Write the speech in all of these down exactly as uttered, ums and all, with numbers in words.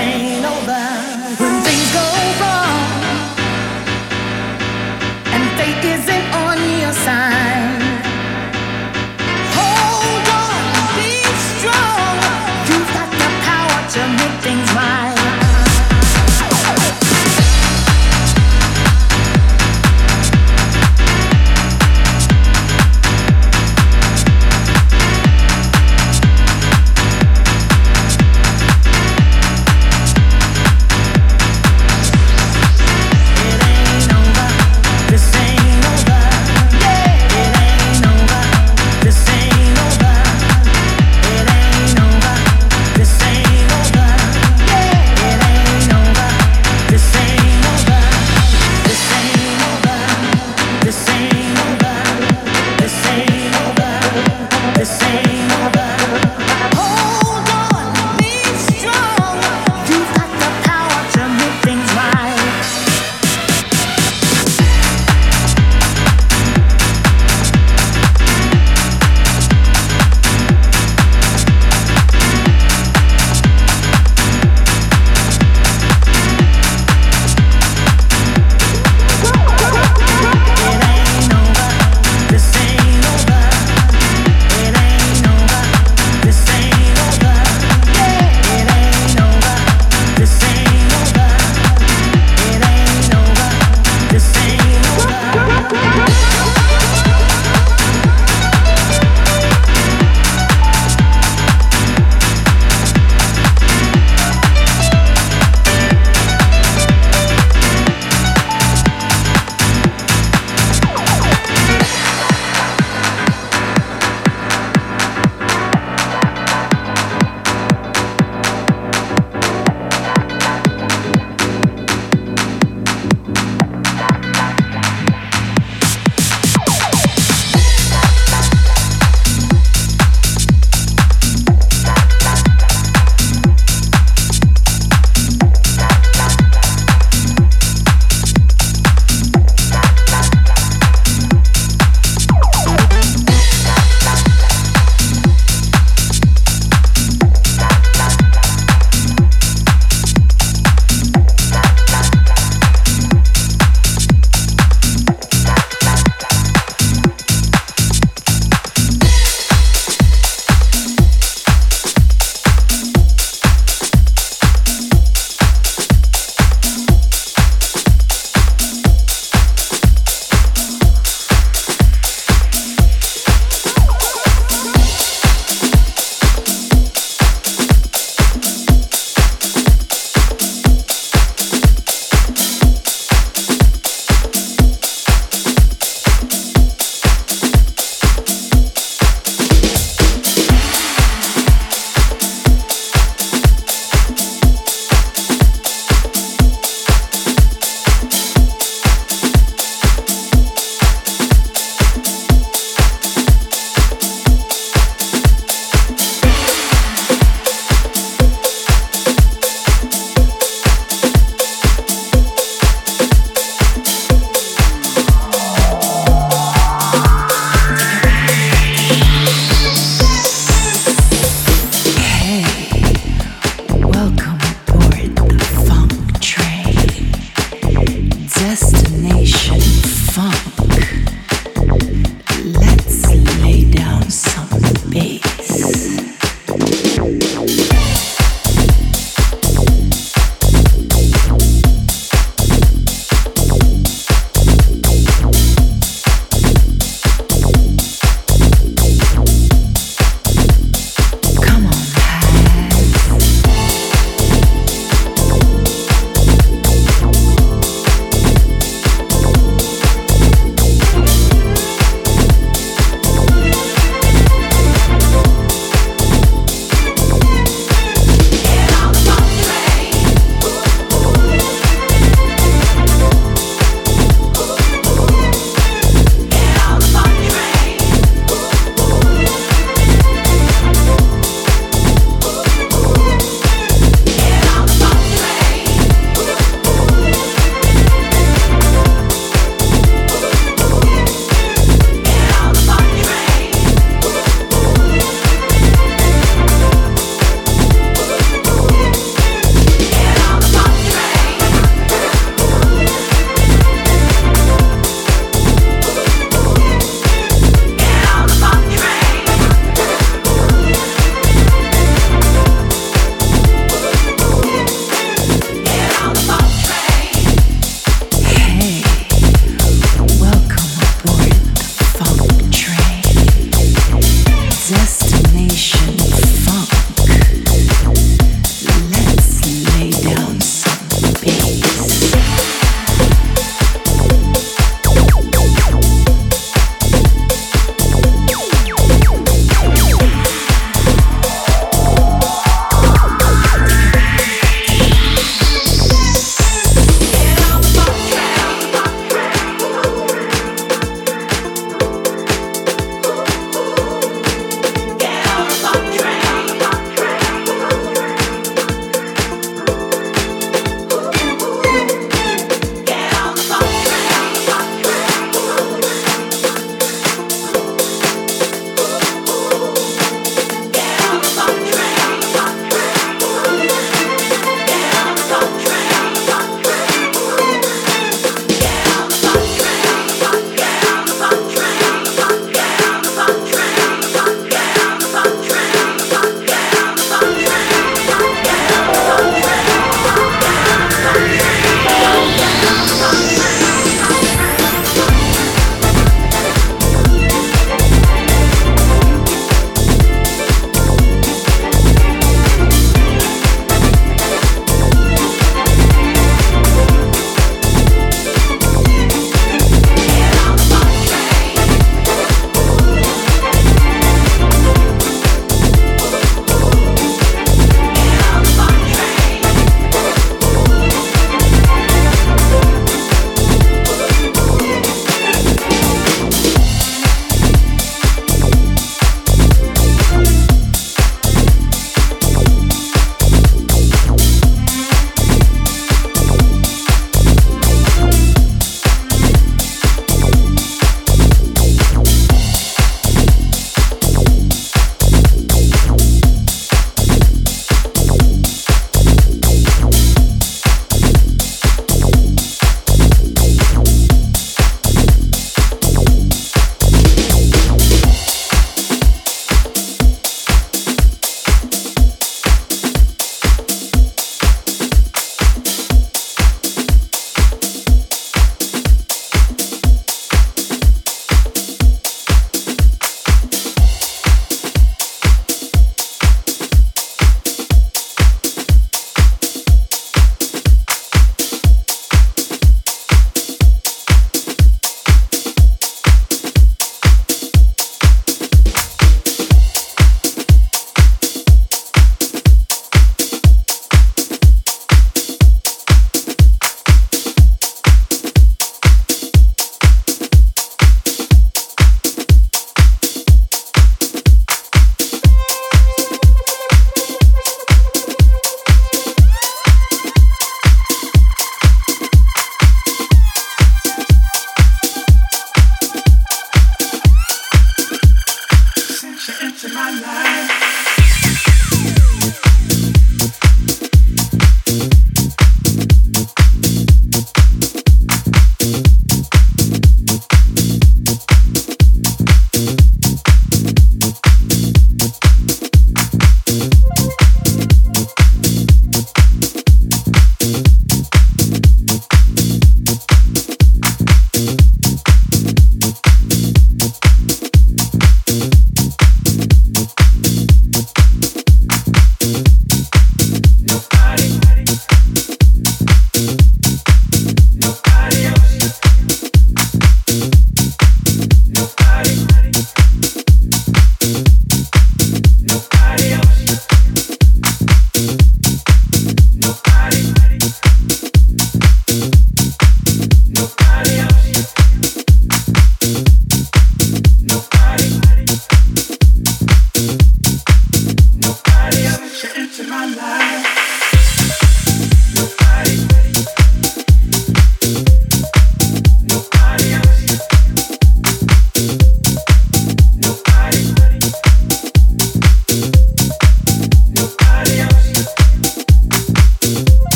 ain't over. When things go wrong and fate isn't on your side, hold on, be strong. You've got the power to make things right.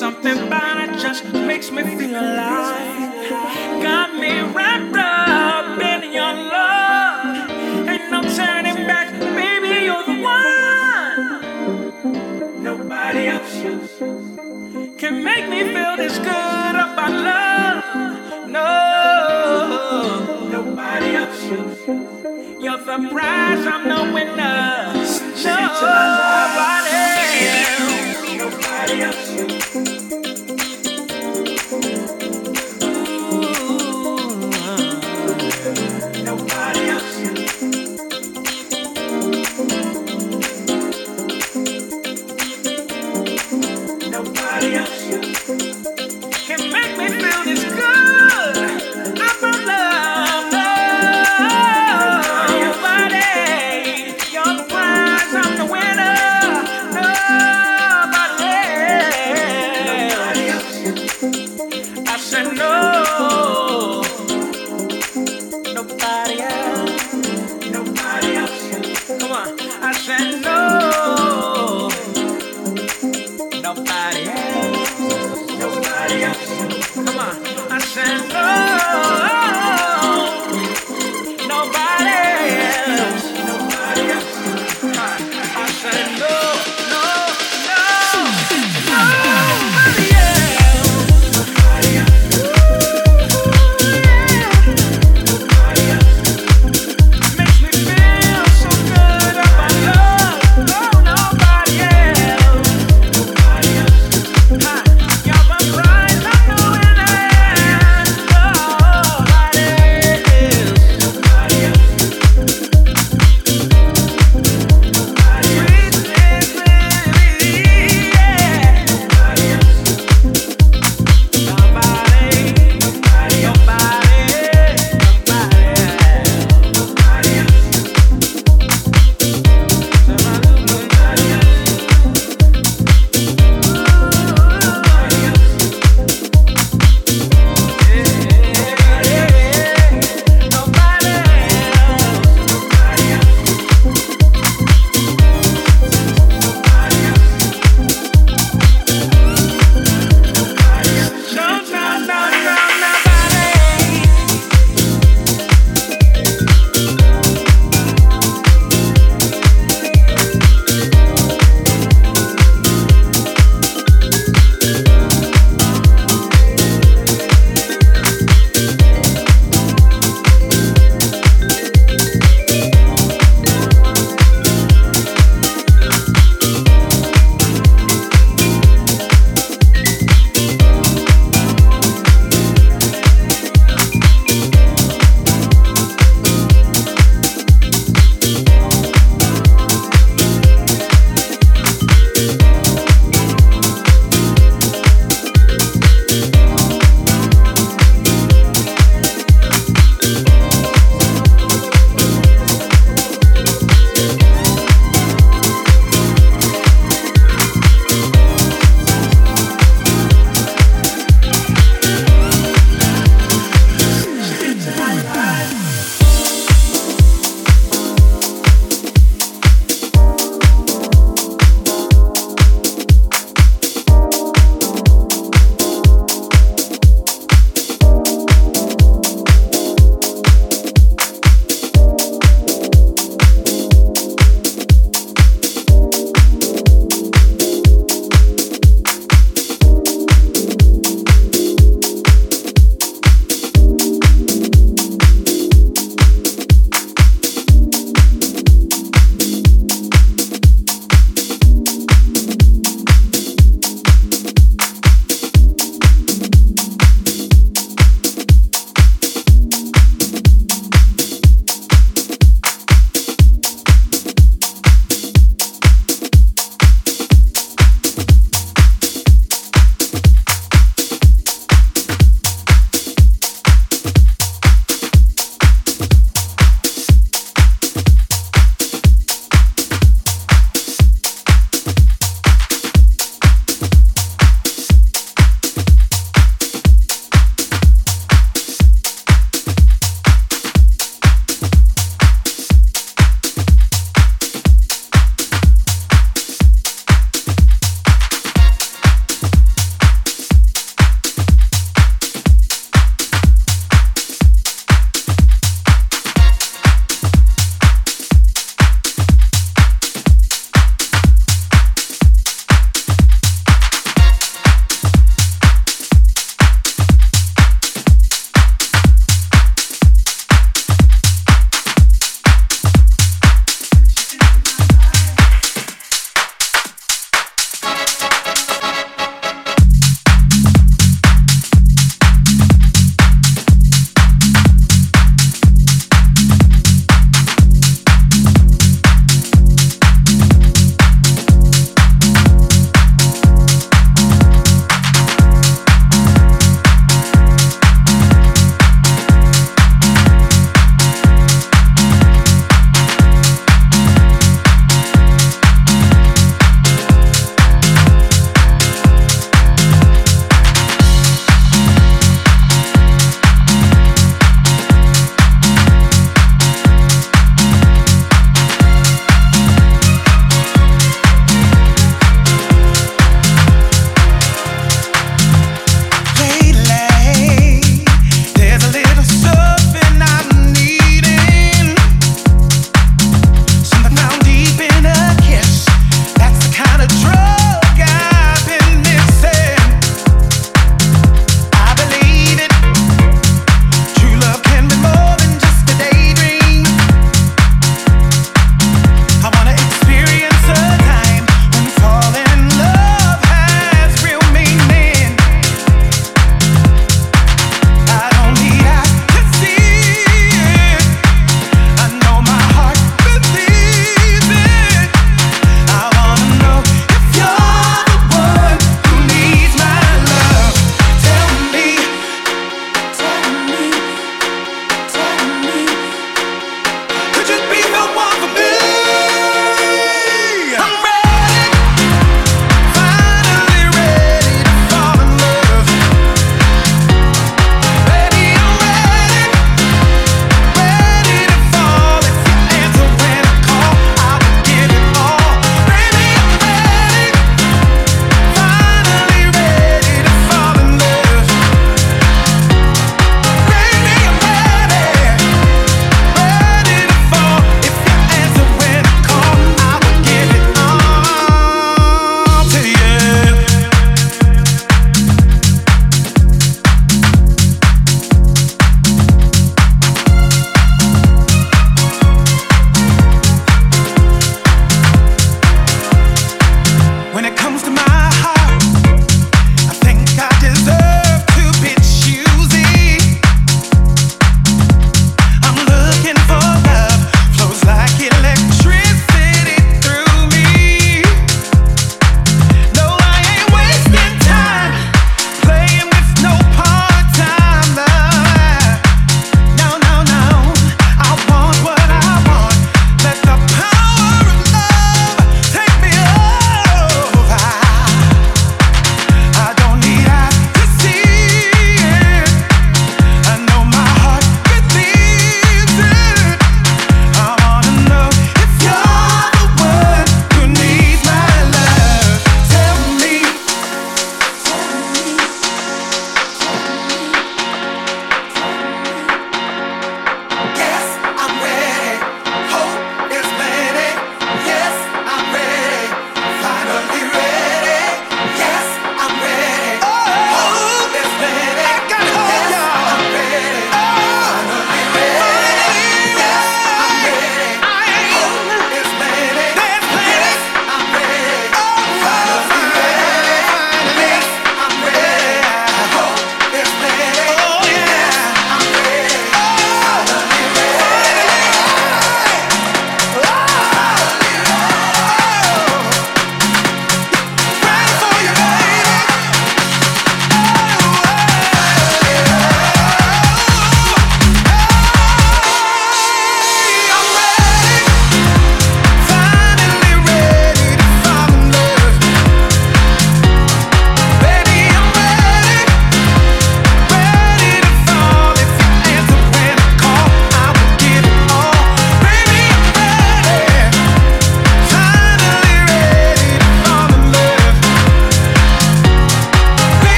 Something about it just makes me feel alive. Got me wrapped up in your love. Ain't no turning back, baby, you're the one. Nobody else can make me feel this good about love. No, nobody else. You're the prize, I'm the winner. Nobody, nobody else.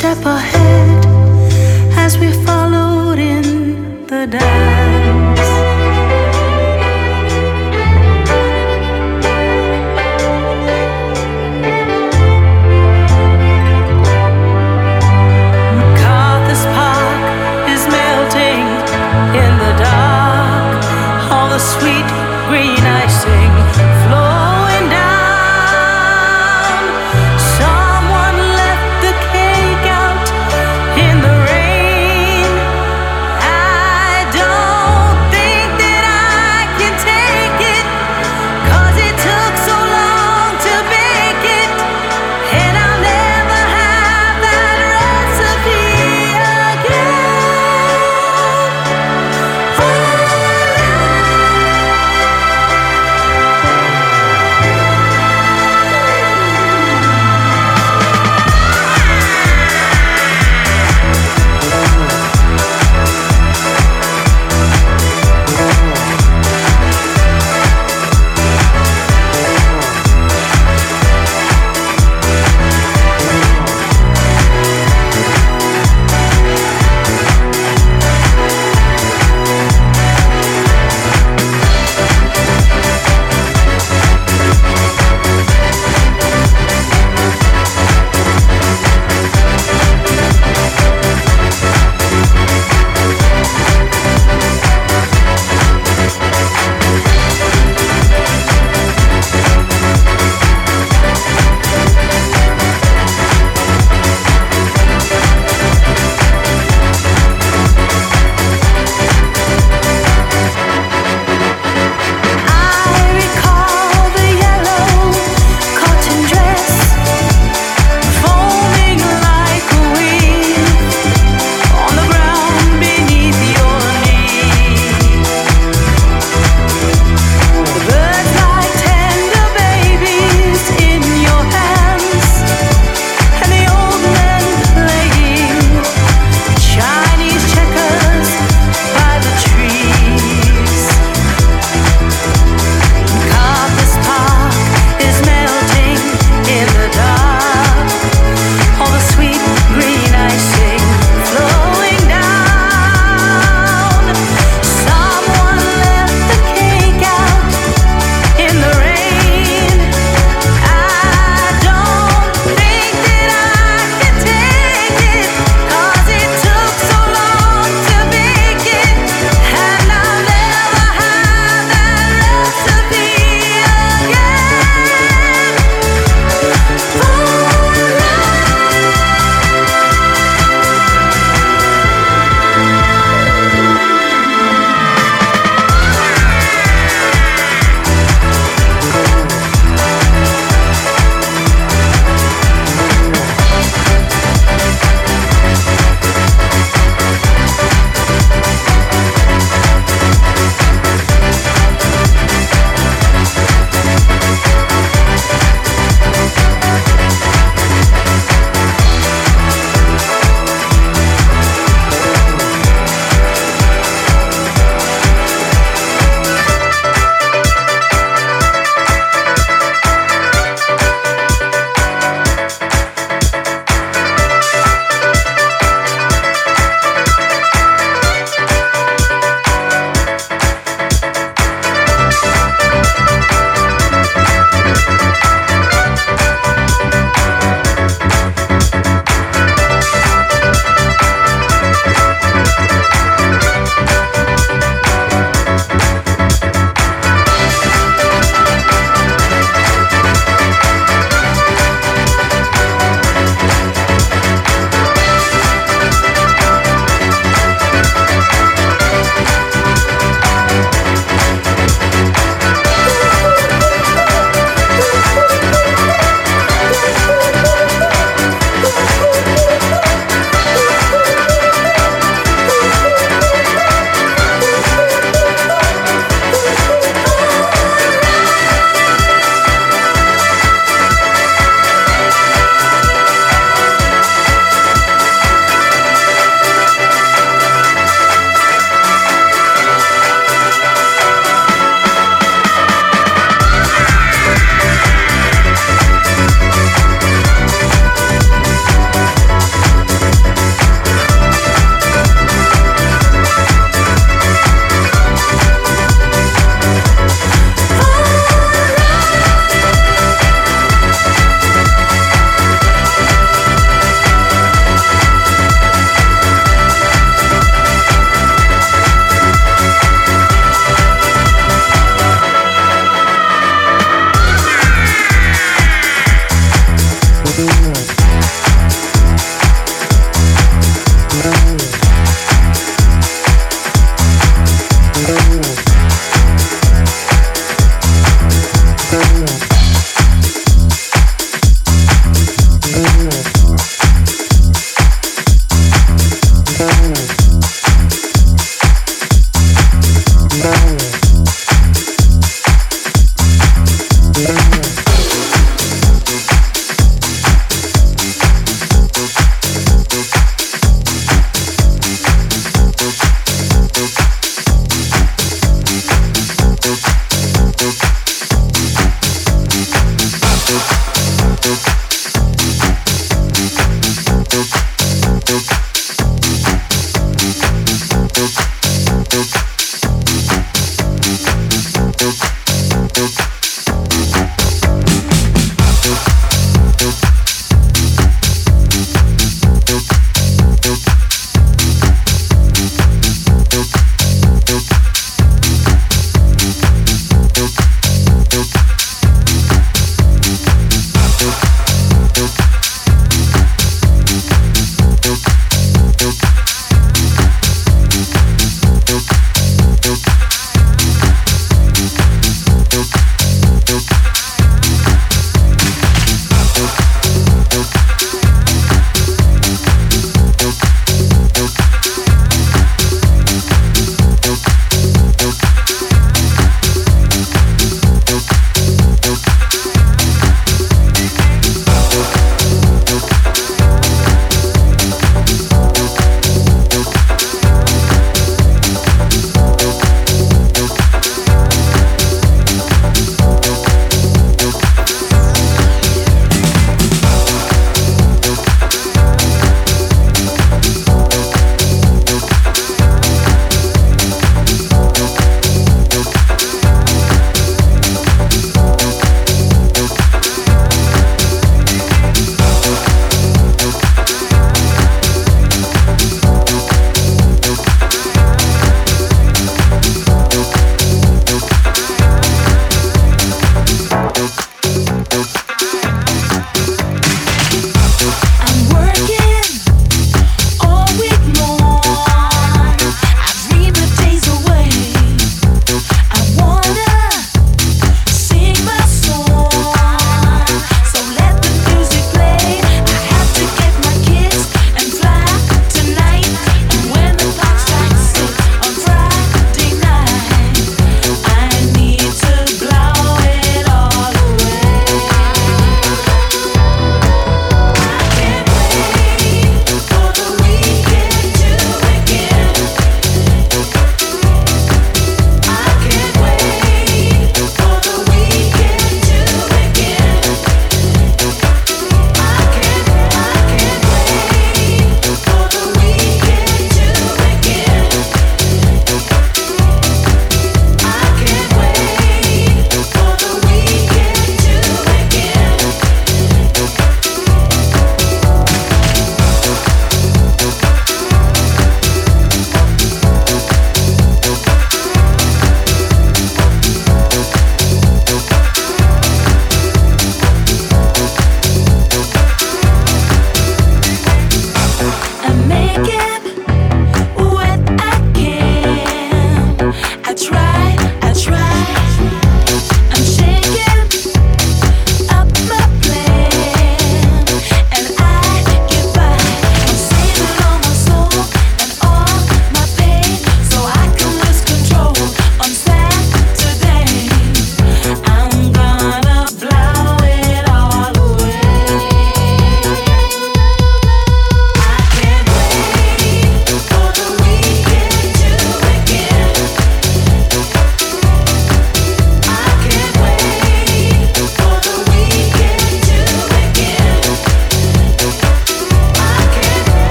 step ahead as we followed in the dark.